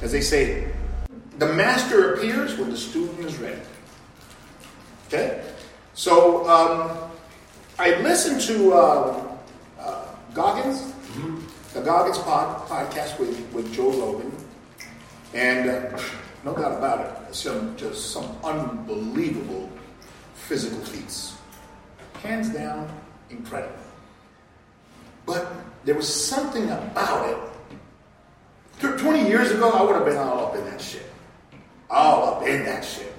As they say, the master appears when the student is ready. Okay? So, I listened to Goggins, mm-hmm. the Goggins podcast with Joe Rogan, and no doubt about it, just some unbelievable physical feats. Hands down, incredible. But there was something about it. 20 years ago, I would have been all up in that shit.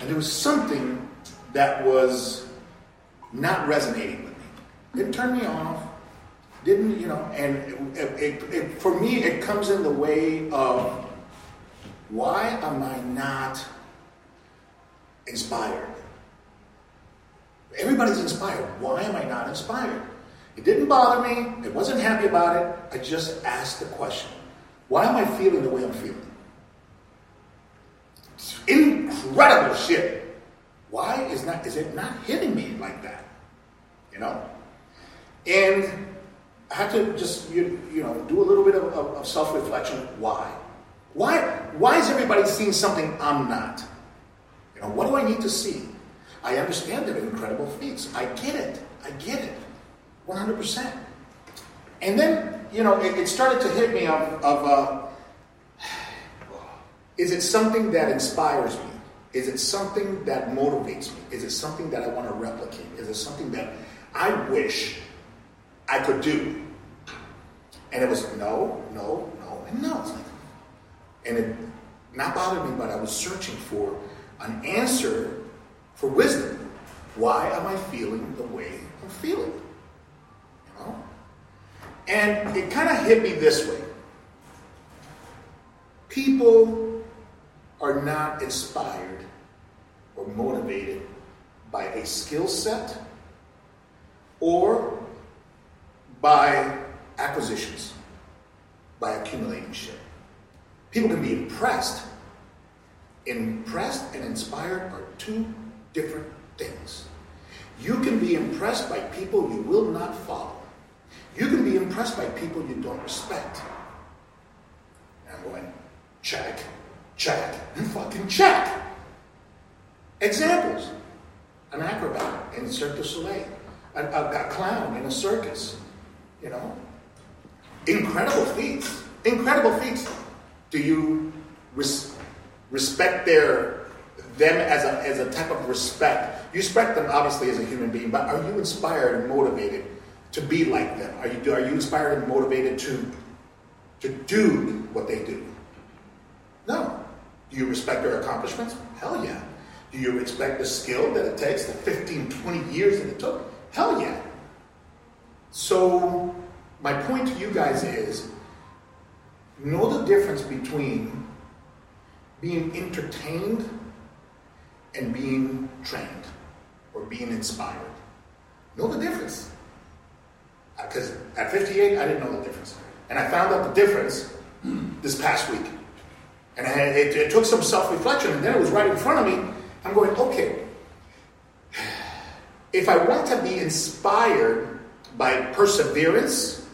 And there was something that was not resonating with me. It turned me off. Didn't, and it, for me, it comes in the way of, why am I not inspired? Everybody's inspired. Why am I not inspired? It didn't bother me. It wasn't happy about it. I just asked the question. Why am I feeling the way I'm feeling? It's incredible shit. Why is it not hitting me like that? And I had to just do a little bit of self-reflection. Why is everybody seeing something I'm not? What do I need to see? I understand their incredible feats. I get it. 100%. And then, it started to hit me is it something that inspires me? Is it something that motivates me? Is it something that I want to replicate? Is it something that I wish I could do? And it was no, and no. And it not bothered me, but I was searching for an answer for wisdom. Why am I feeling the way I'm feeling? And it kind of hit me this way. People are not inspired or motivated by a skill set or by acquisitions, by accumulating shit. People can be impressed. Impressed and inspired are two different things. You can be impressed by people you will not follow. You can be impressed by people you don't respect. And I'm going, check, and fucking check. Examples. An acrobat in Cirque du Soleil. A clown in a circus. Incredible feats. Do you respect them as a type of respect? You respect them, obviously, as a human being, but are you inspired and motivated to be like them? Are you inspired and motivated to do what they do? No. Do you respect their accomplishments? Hell yeah. Do you respect the skill that it takes, the 15, 20 years that it took? Hell yeah. So my point to you guys is, know the difference between being entertained and being trained or being inspired. Know the difference. Because at 58, I didn't know the difference. And I found out the difference this past week. And it took some self-reflection, and then it was right in front of me. I'm going, okay, if I want to be inspired by perseverance,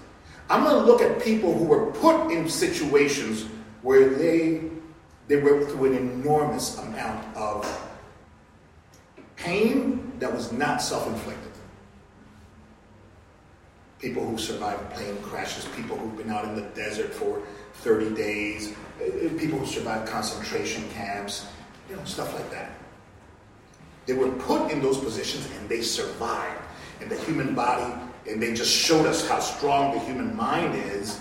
I'm going to look at people who were put in situations where they went through an enormous amount of pain that was not self-inflicted. People who survived plane crashes, people who've been out in the desert for 30 days, people who survived concentration camps, stuff like that. They were put in those positions and they survived. And the human body, and they just showed us how strong the human mind is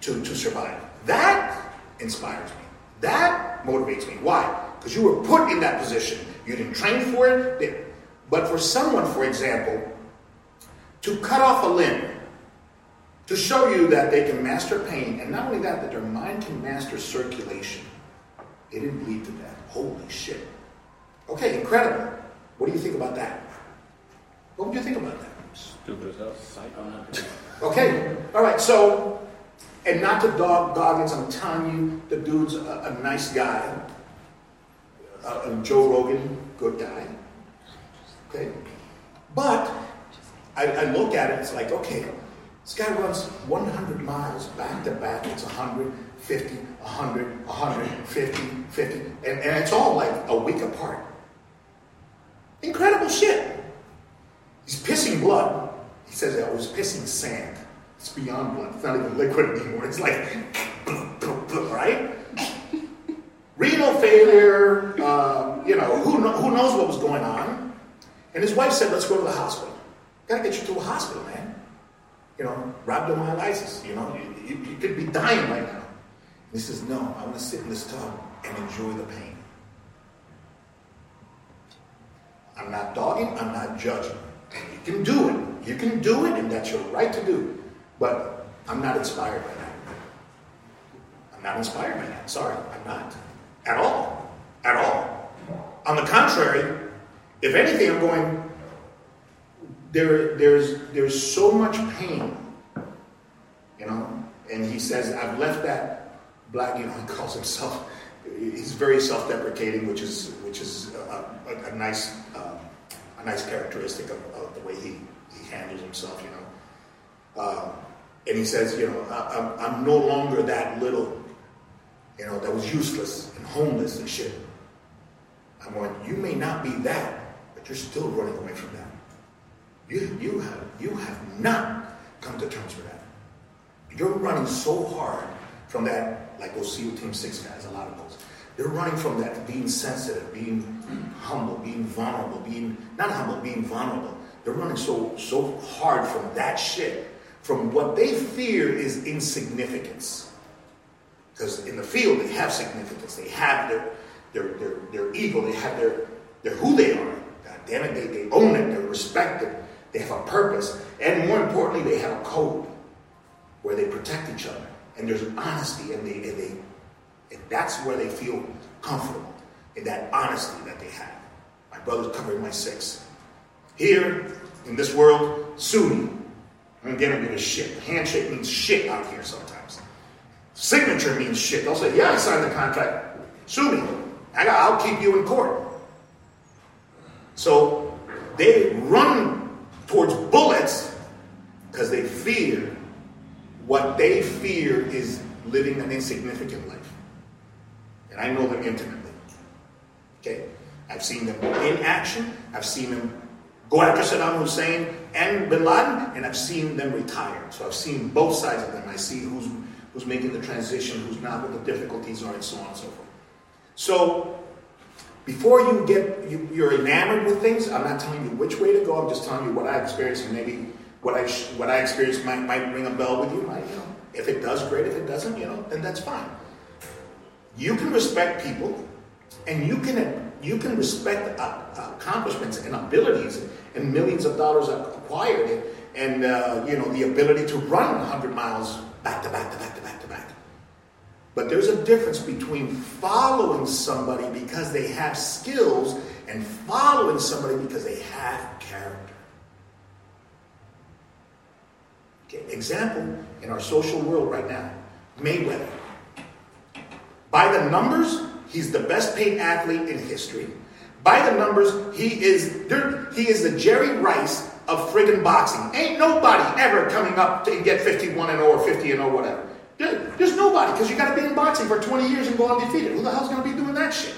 to survive. That inspires me. That motivates me. Why? Because you were put in that position. You didn't train for it. But for someone, for example, to cut off a limb, to show you that they can master pain, and not only that, that their mind can master circulation. They didn't bleed to death. Holy shit. Okay, incredible. What do you think about that? What would you think about that? Stupid as hell. Okay, all right, so, and not to dog Goggins, I'm telling you, the dude's a nice guy. Joe Rogan, good guy. Okay, but I look at it, it's like, okay, this guy runs 100 miles back to back, it's 100, 50, 100, 150, 50, and it's all like a week apart. Incredible shit. He's pissing blood. He says that it was pissing sand. It's beyond blood. It's not even liquid anymore. It's like, right? Renal failure, who knows what was going on. And his wife said, let's go to the hospital. Gotta get you to a hospital, man. Rhabdomyolysis, you could be dying right now. And he says, no, I want to sit in this tub and enjoy the pain. I'm not dogging, I'm not judging. You can do it. You can do it, and that's your right to do. But I'm not inspired by that. I'm not inspired by that. Sorry, I'm not. At all. At all. On the contrary, if anything, I'm going, there's so much pain, and he says, I've left that black, he calls himself, he's very self-deprecating, which is a nice characteristic of the way he handles himself, and he says, I'm no longer that little, that was useless and homeless and shit. I'm going, you may not be that, but you're still running away from that. You have not come to terms with that. You're running so hard from that, like those SEAL Team 6 guys, a lot of those. They're running from that, being sensitive, being humble, being vulnerable, being vulnerable. They're running so hard from that shit, from what they fear is insignificance. Because in the field, they have significance. They have their ego. They have their who they are. God damn it, they own it. They're respected. They have a purpose. And more importantly, they have a code where they protect each other. And there's honesty, and that's where they feel comfortable, in that honesty that they have. My brother's covering my six. Here, in this world, sue me. I'm going to give a shit. Handshake means shit out here sometimes. Signature means shit. They'll say, yeah, I signed the contract. Sue me. I'll keep you in court. So they run towards bullets because they fear what they fear is living an insignificant life. And I know them intimately. Okay? I've seen them in action. I've seen them go after Saddam Hussein and Bin Laden, and I've seen them retire. So I've seen both sides of them. I see who's making the transition, who's not, what the difficulties are, and so on and so forth. So before you you're enamored with things, I'm not telling you which way to go. I'm just telling you what I experienced, and maybe what I experienced might ring a bell with you. If it does, great. If it doesn't, then that's fine. You can respect people, and you can respect accomplishments and abilities and millions of dollars acquired, and the ability to run 100 miles back to back to back to back to back. But there's a difference between following somebody because they have skills and following somebody because they have character. Okay, example, in our social world right now, Mayweather. By the numbers, he's the best paid athlete in history. By the numbers, he is the Jerry Rice of friggin' boxing. Ain't nobody ever coming up to get 51-0 or 50-0 or whatever. There's nobody, because you got to be in boxing for 20 years and go undefeated. Who the hell's going to be doing that shit?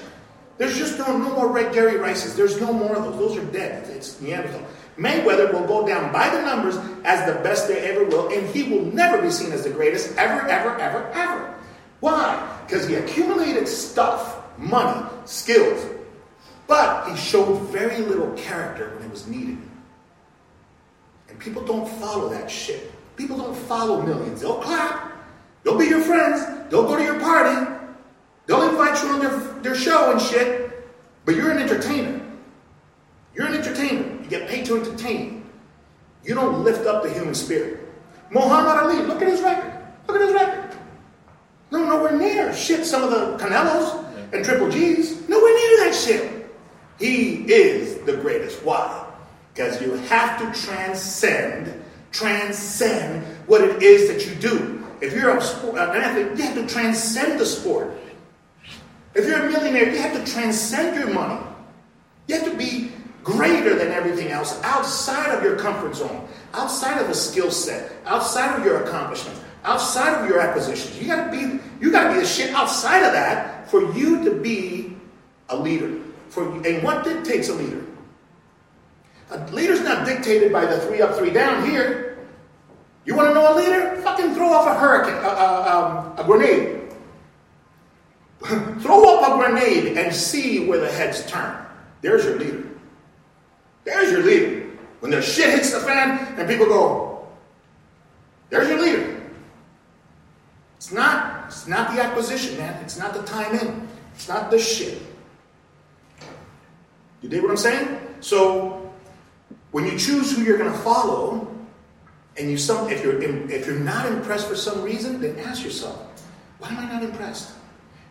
There's just no more Red Jerry Rices. There's no more of those. Those are dead. It's Neanderthal. Mayweather will go down by the numbers as the best they ever will, and he will never be seen as the greatest ever, ever, ever, ever. Why? Because he accumulated stuff, money, skills, but he showed very little character when it was needed. And people don't follow that shit. People don't follow millions. They'll clap. They'll be your friends. They'll go to your party. They'll invite you on their show and shit. But you're an entertainer. You're an entertainer. You get paid to entertain. You don't lift up the human spirit. Muhammad Ali, look at his record. Look at his record. No, nowhere near. Shit, some of the Canelos and Triple Gs, nowhere near that shit. He is the greatest. Why? Because you have to transcend what it is that you do. If you're an athlete, you have to transcend the sport. If you're a millionaire, you have to transcend your money. You have to be greater than everything else outside of your comfort zone, outside of the skill set, outside of your accomplishments, outside of your acquisitions. You got to be You got to be the shit outside of that for you to be a leader. And what dictates a leader? A leader's not dictated by the 3 up, 3 down here. You want to know a leader? Fucking throw off a hurricane, a grenade. Throw up a grenade and see where the heads turn. There's your leader. There's your leader. When the shit hits the fan and people go, there's your leader. It's not the acquisition, man. It's not the time in. It's not the shit. You dig what I'm saying? So when you choose who you're going to follow, and if you're not impressed for some reason, then ask yourself, why am I not impressed?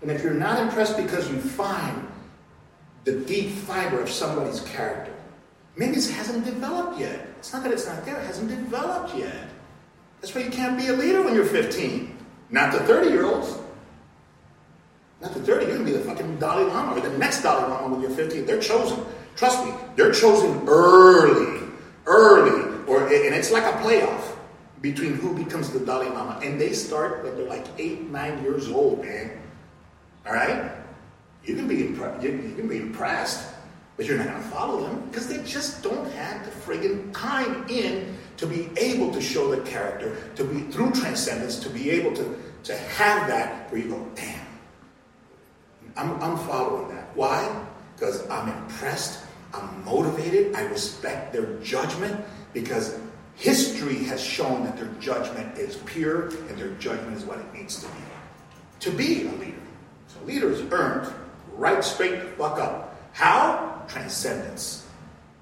And if you're not impressed because you find the deep fiber of somebody's character, maybe it hasn't developed yet. It's not that it's not there, it hasn't developed yet. That's why you can't be a leader when you're 15. Not the 30-year-olds. Not the 30, you're going to be the fucking Dalai Lama or the next Dalai Lama when you're 15. They're chosen. Trust me, they're chosen early. And it's like a playoff between who becomes the Dalai Lama. And they start when they're like 8, 9 years old, man. All right? You can be impressed, but you're not going to follow them because they just don't have the friggin' time in to be able to show the character, to be through transcendence, to be able to have that where you go, damn, I'm following that. Why? Because I'm impressed, I'm motivated, I respect their judgment because history has shown that their judgment is pure and their judgment is what it needs to be a leader. So leader is earned right straight the fuck up. How? Transcendence.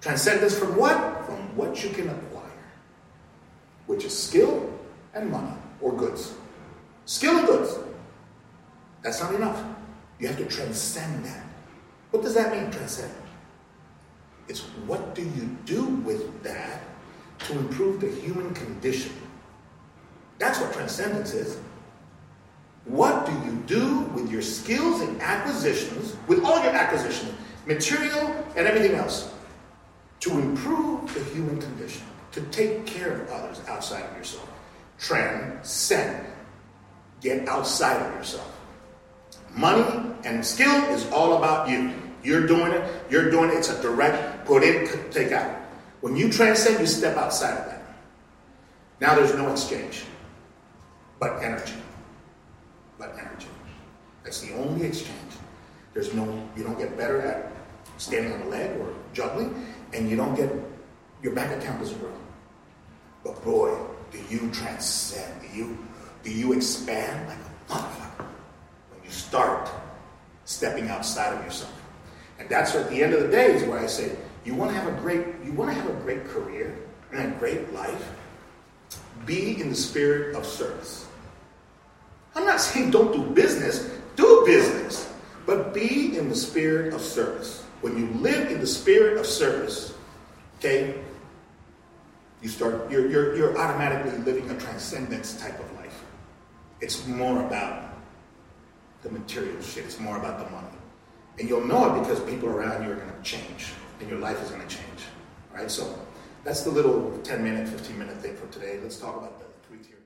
Transcendence from what? From what you can acquire, which is skill and money or goods. Skill and goods. That's not enough. You have to transcend that. What does that mean, transcend? It's what do you do with that to improve the human condition? That's what transcendence is. What do you do with your skills and acquisitions, with all your acquisitions, material and everything else, to improve the human condition, to take care of others outside of yourself? Transcend. Get outside of yourself. Money and skill is all about you. You're doing it. It's a direct put in, take out. When you transcend, you step outside of that. Now there's no exchange, but energy. But energy. That's the only exchange. There's no, you don't get better at standing on a leg or juggling, and you don't get, your bank account doesn't grow. But boy, do you transcend, do you expand like a motherfucker when you start stepping outside of yourself. And that's what, at the end of the day is where I say, you want to have a great career and a great life, be in the spirit of service. I'm not saying don't do business, but be in the spirit of service. When you live in the spirit of service, okay, you're automatically living a transcendence type of life. It's more about the material shit. It's more about the money. And you'll know it because people around you are going to change and your life is going to change. All right, so that's the little 10-minute, 15-minute thing for today. Let's talk about the 3 tiers.